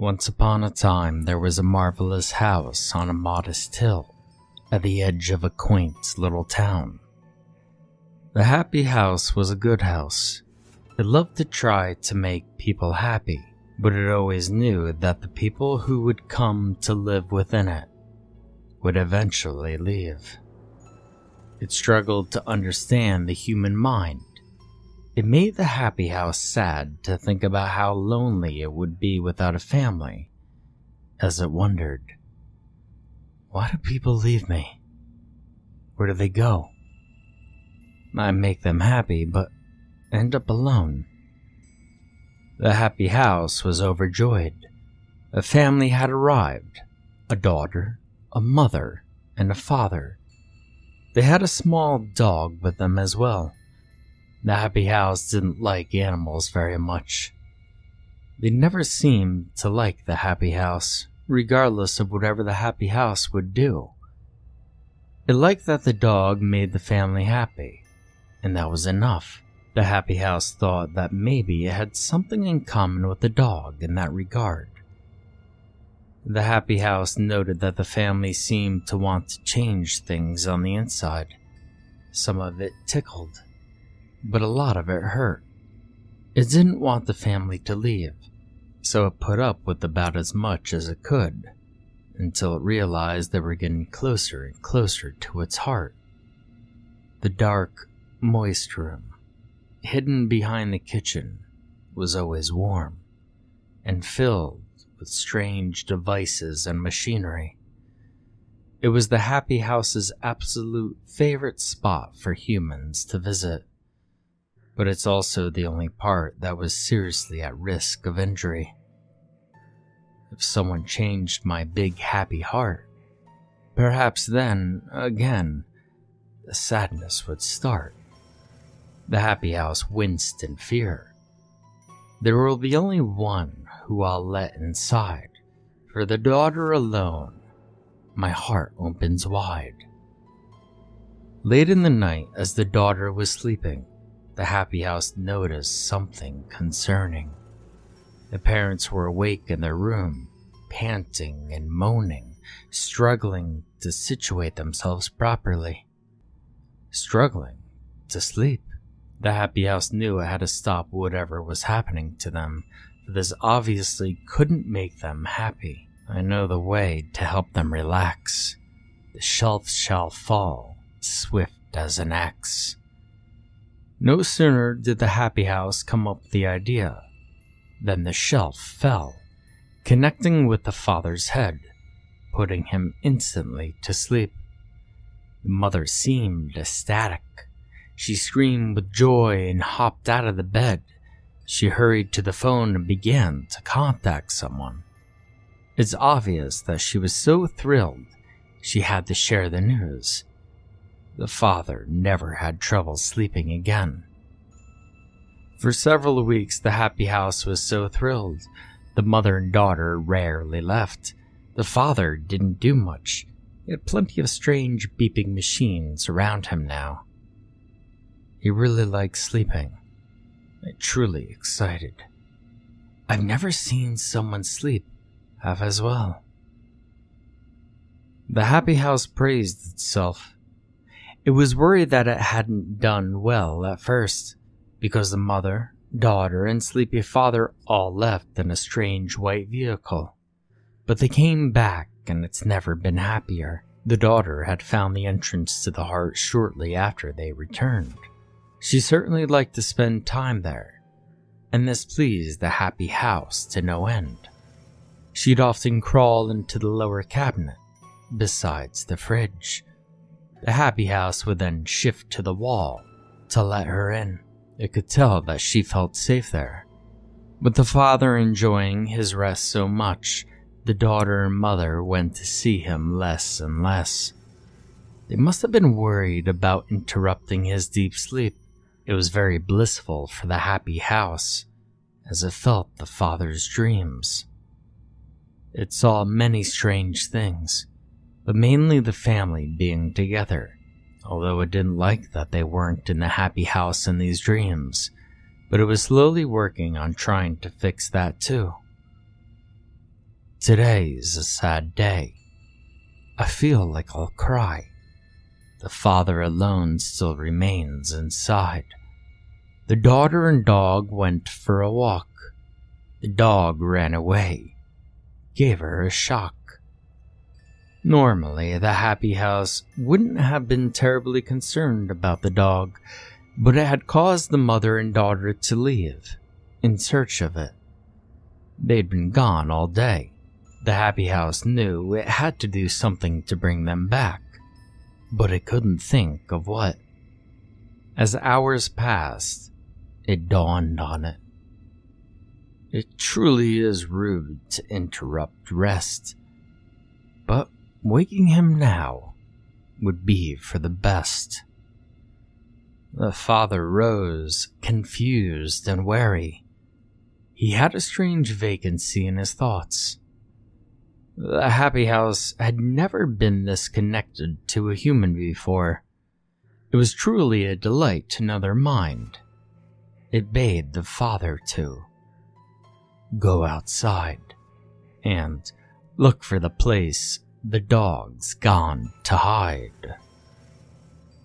Once upon a time, there was a marvelous house on a modest hill at the edge of a quaint little town. The happy house was a good house. It loved to try to make people happy, but it always knew that the people who would come to live within it would eventually leave. It struggled to understand the human mind. It made the happy house sad to think about how lonely it would be without a family, as it wondered, why do people leave me? Where do they go? I make them happy, but end up alone. The happy house was overjoyed. A family had arrived, a daughter, a mother, and a father. They had a small dog with them as well. The happy house didn't like animals very much. They never seemed to like the happy house, regardless of whatever the happy house would do. It liked that the dog made the family happy, and that was enough. The happy house thought that maybe it had something in common with the dog in that regard. The happy house noted that the family seemed to want to change things on the inside. Some of it tickled, but a lot of it hurt. It didn't want the family to leave, so it put up with about as much as it could, until it realized they were getting closer and closer to its heart. The dark, moist room, hidden behind the kitchen, was always warm, and filled with strange devices and machinery. It was the happy house's absolute favorite spot for humans to visit. But it's also the only part that was seriously at risk of injury. If someone changed my big happy heart, perhaps then, again, the sadness would start. The happy house winced in fear. There will be only one who I'll let inside. For the daughter alone, my heart opens wide. Late in the night, as the daughter was sleeping, the happy house noticed something concerning. The parents were awake in their room, panting and moaning, struggling to situate themselves properly, struggling to sleep. The happy house knew it had to stop whatever was happening to them, for this obviously couldn't make them happy. I know the way to help them relax. The shelves shall fall, swift as an axe. No sooner did the happy house come up with the idea than the shelf fell, connecting with the father's head, putting him instantly to sleep. The mother seemed ecstatic. She screamed with joy and hopped out of the bed. She hurried to the phone and began to contact someone. It's obvious that she was so thrilled she had to share the news. The father never had trouble sleeping again. For several weeks, the happy house was so thrilled. The mother and daughter rarely left. The father didn't do much. He had plenty of strange beeping machines around him now. He really liked sleeping. It truly excited. I've never seen someone sleep half as well. The happy house praised itself. It was worried that it hadn't done well at first, because the mother, daughter, and sleepy father all left in a strange white vehicle. But they came back, and it's never been happier. The daughter had found the entrance to the heart shortly after they returned. She certainly liked to spend time there, and this pleased the happy house to no end. She'd often crawl into the lower cabinet, besides the fridge. The happy house would then shift to the wall to let her in. It could tell that she felt safe there. With the father enjoying his rest so much, the daughter and mother went to see him less and less. They must have been worried about interrupting his deep sleep. It was very blissful for the happy house, as it felt the father's dreams. It saw many strange things, but mainly the family being together, although it didn't like that they weren't in the happy house in these dreams, but it was slowly working on trying to fix that too. Today is a sad day. I feel like I'll cry. The father alone still remains inside. The daughter and dog went for a walk. The dog ran away, gave her a shock. Normally, the happy house wouldn't have been terribly concerned about the dog, but it had caused the mother and daughter to leave in search of it. They'd been gone all day. The happy house knew it had to do something to bring them back, but it couldn't think of what. As hours passed, it dawned on it. It truly is rude to interrupt rest, but waking him now would be for the best. The father rose, confused and wary. He had a strange vacancy in his thoughts. The happy house had never been this connected to a human before. It was truly a delight to know their mind. It bade the father to go outside and look for the place the dog's gone to hide.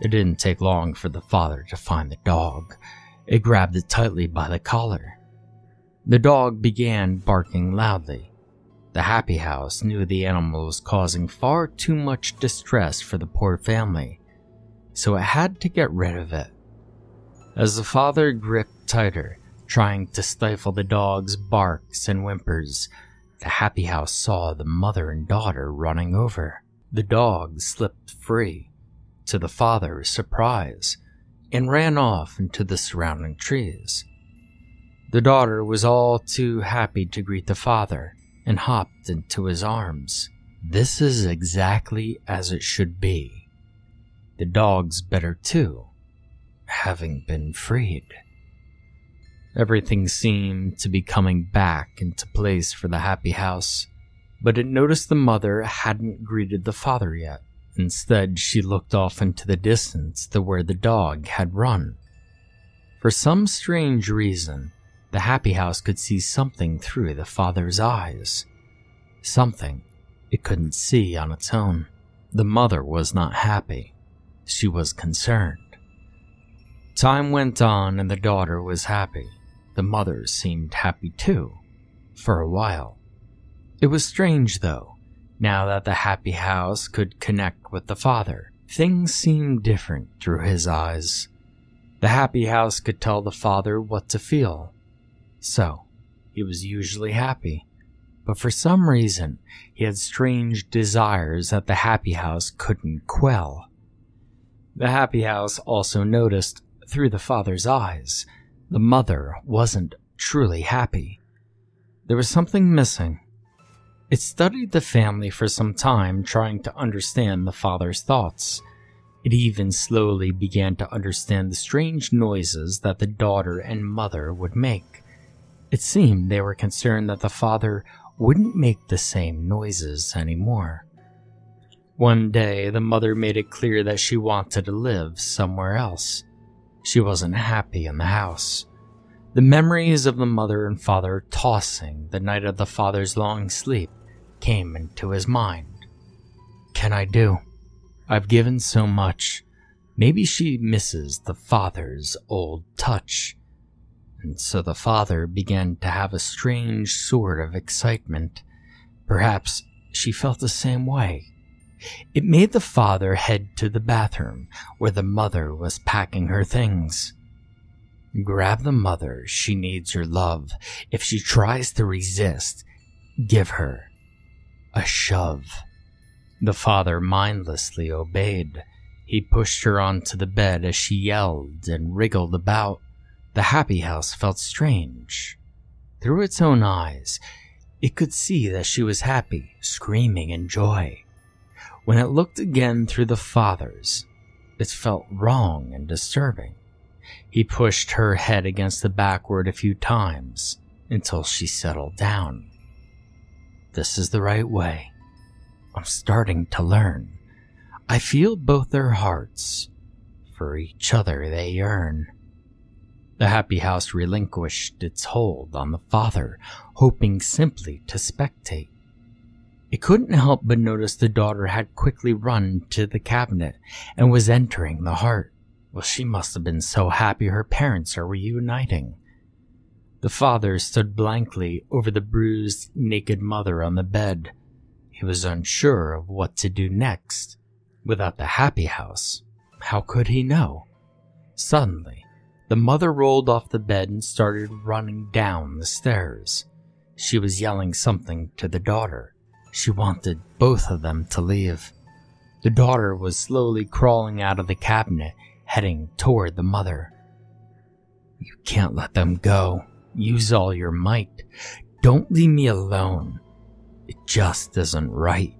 It didn't take long for the father to find the dog. It grabbed it tightly by the collar. The dog began barking loudly. The happy house knew the animal was causing far too much distress for the poor family, so it had to get rid of it. As the father gripped tighter, trying to stifle the dog's barks and whimpers, the happy house saw the mother and daughter running over. The dog slipped free, to the father's surprise, and ran off into the surrounding trees. The daughter was all too happy to greet the father, and hopped into his arms. This is exactly as it should be. The dog's better too, having been freed. Everything seemed to be coming back into place for the happy house, but it noticed the mother hadn't greeted the father yet. Instead, she looked off into the distance to where the dog had run. For some strange reason, the happy house could see something through the father's eyes. Something it couldn't see on its own. The mother was not happy. She was concerned. Time went on and the daughter was happy. The mother seemed happy too, for a while. It was strange though. Now that the happy house could connect with the father, things seemed different through his eyes. The happy house could tell the father what to feel. So, he was usually happy, but for some reason, he had strange desires that the happy house couldn't quell. The happy house also noticed, through the father's eyes, the mother wasn't truly happy. There was something missing. It studied the family for some time, trying to understand the father's thoughts. It even slowly began to understand the strange noises that the daughter and mother would make. It seemed they were concerned that the father wouldn't make the same noises anymore. One day, the mother made it clear that she wanted to live somewhere else. She wasn't happy in the house. The memories of the mother and father tossing the night of the father's long sleep came into his mind. Can I do? I've given so much. Maybe she misses the father's old touch. And so the father began to have a strange sort of excitement. Perhaps she felt the same way. It made the father head to the bathroom where the mother was packing her things. Grab the mother, she needs your love. If she tries to resist, give her a shove. The father mindlessly obeyed. He pushed her onto the bed as she yelled and wriggled about. The happy house felt strange. Through its own eyes, it could see that she was happy, screaming in joy. When it looked again through the father's, it felt wrong and disturbing. He pushed her head against the backboard a few times until she settled down. This is the right way. I'm starting to learn. I feel both their hearts. For each other they yearn. The happy house relinquished its hold on the father, hoping simply to spectate. He couldn't help but notice the daughter had quickly run to the cabinet and was entering the heart. Well, she must have been so happy her parents are reuniting. The father stood blankly over the bruised, naked mother on the bed. He was unsure of what to do next. Without the happy house, how could he know? Suddenly, the mother rolled off the bed and started running down the stairs. She was yelling something to the daughter. She wanted both of them to leave. The daughter was slowly crawling out of the cabinet, heading toward the mother. "You can't let them go. Use all your might. Don't leave me alone. It just isn't right."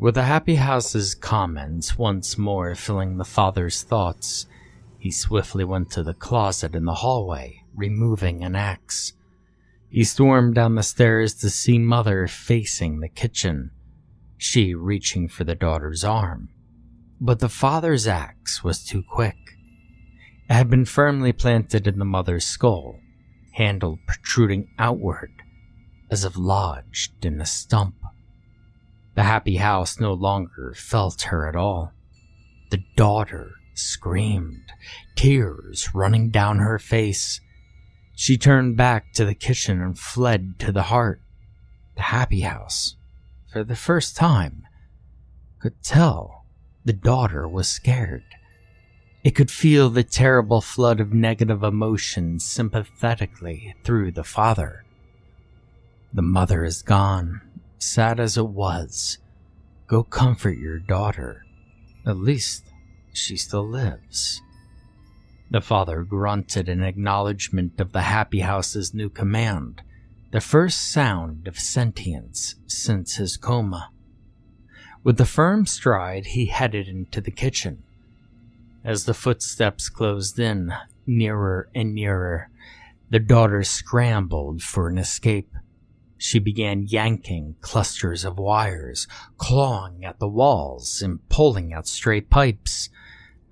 With the happy house's comments once more filling the father's thoughts, he swiftly went to the closet in the hallway, removing an axe. He stormed down the stairs to see Mother facing the kitchen, she reaching for the daughter's arm. But the father's axe was too quick. It had been firmly planted in the mother's skull, handle protruding outward, as if lodged in a stump. The happy house no longer felt her at all. The daughter screamed, tears running down her face. She turned back to the kitchen and fled to the heart. The happy house, for the first time, could tell the daughter was scared. It could feel the terrible flood of negative emotions sympathetically through the father. The mother is gone. Sad as it was, go comfort your daughter. At least she still lives. The father grunted in acknowledgement of the happy house's new command, the first sound of sentience since his coma. With a firm stride, he headed into the kitchen. As the footsteps closed in, nearer and nearer, the daughter scrambled for an escape. She began yanking clusters of wires, clawing at the walls, and pulling out stray pipes.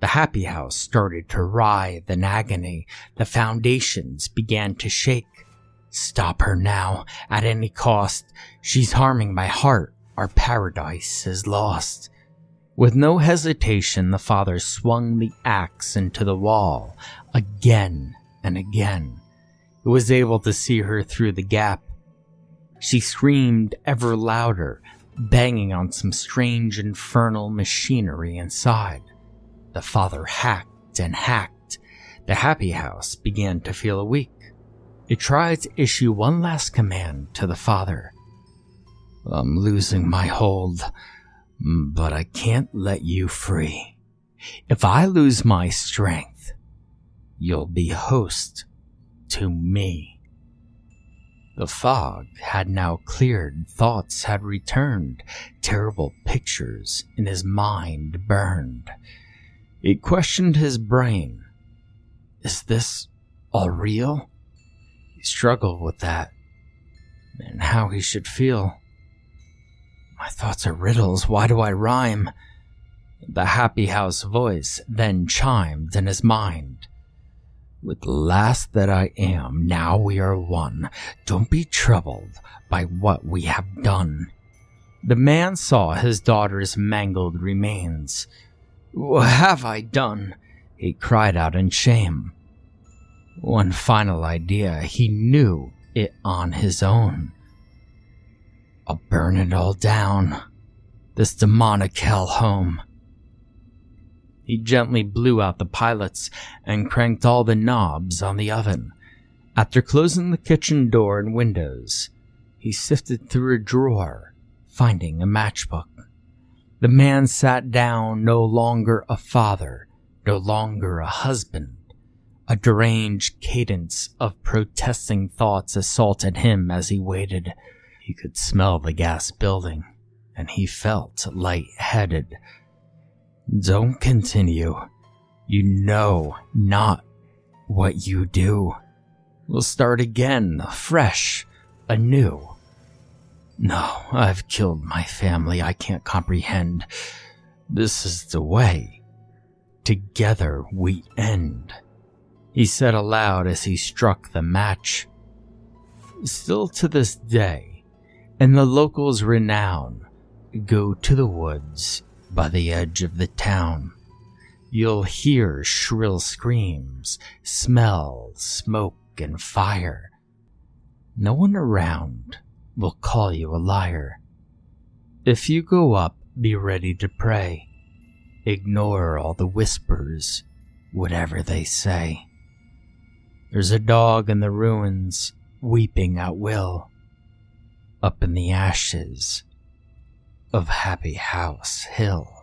The happy house started to writhe in agony. The foundations began to shake. Stop her now, at any cost. She's harming my heart. Our paradise is lost. With no hesitation, the father swung the axe into the wall, again and again. He was able to see her through the gap. She screamed ever louder, banging on some strange infernal machinery inside. The father hacked and hacked. The happy house began to feel weak. It tried to issue one last command to the father. "I'm losing my hold, but I can't let you free. If I lose my strength, you'll be host to me." The fog had now cleared, thoughts had returned, terrible pictures in his mind burned. It questioned his brain. Is this all real? He struggled with that, and how he should feel. My thoughts are riddles, why do I rhyme? The happy house voice then chimed in his mind. With the last that I am, now we are one. Don't be troubled by what we have done. The man saw his daughter's mangled remains. What have I done? He cried out in shame. One final idea, he knew it on his own. I'll burn it all down, this demonic hell home. He gently blew out the pilots and cranked all the knobs on the oven. After closing the kitchen door and windows, he sifted through a drawer, finding a matchbook. The man sat down, no longer a father, no longer a husband. A deranged cadence of protesting thoughts assaulted him as he waited. He could smell the gas building, and he felt light-headed. Don't continue. You know not what you do. We'll start again, fresh, anew. No, I've killed my family. I can't comprehend. This is the way. Together we end, he said aloud as he struck the match. Still to this day, and the locals' renown, go to the woods by the edge of the town. You'll hear shrill screams, smell smoke and fire. No one around will call you a liar. If you go up, be ready to pray. Ignore all the whispers, whatever they say. There's a dog in the ruins, weeping at will, up in the ashes of Happy House Hill.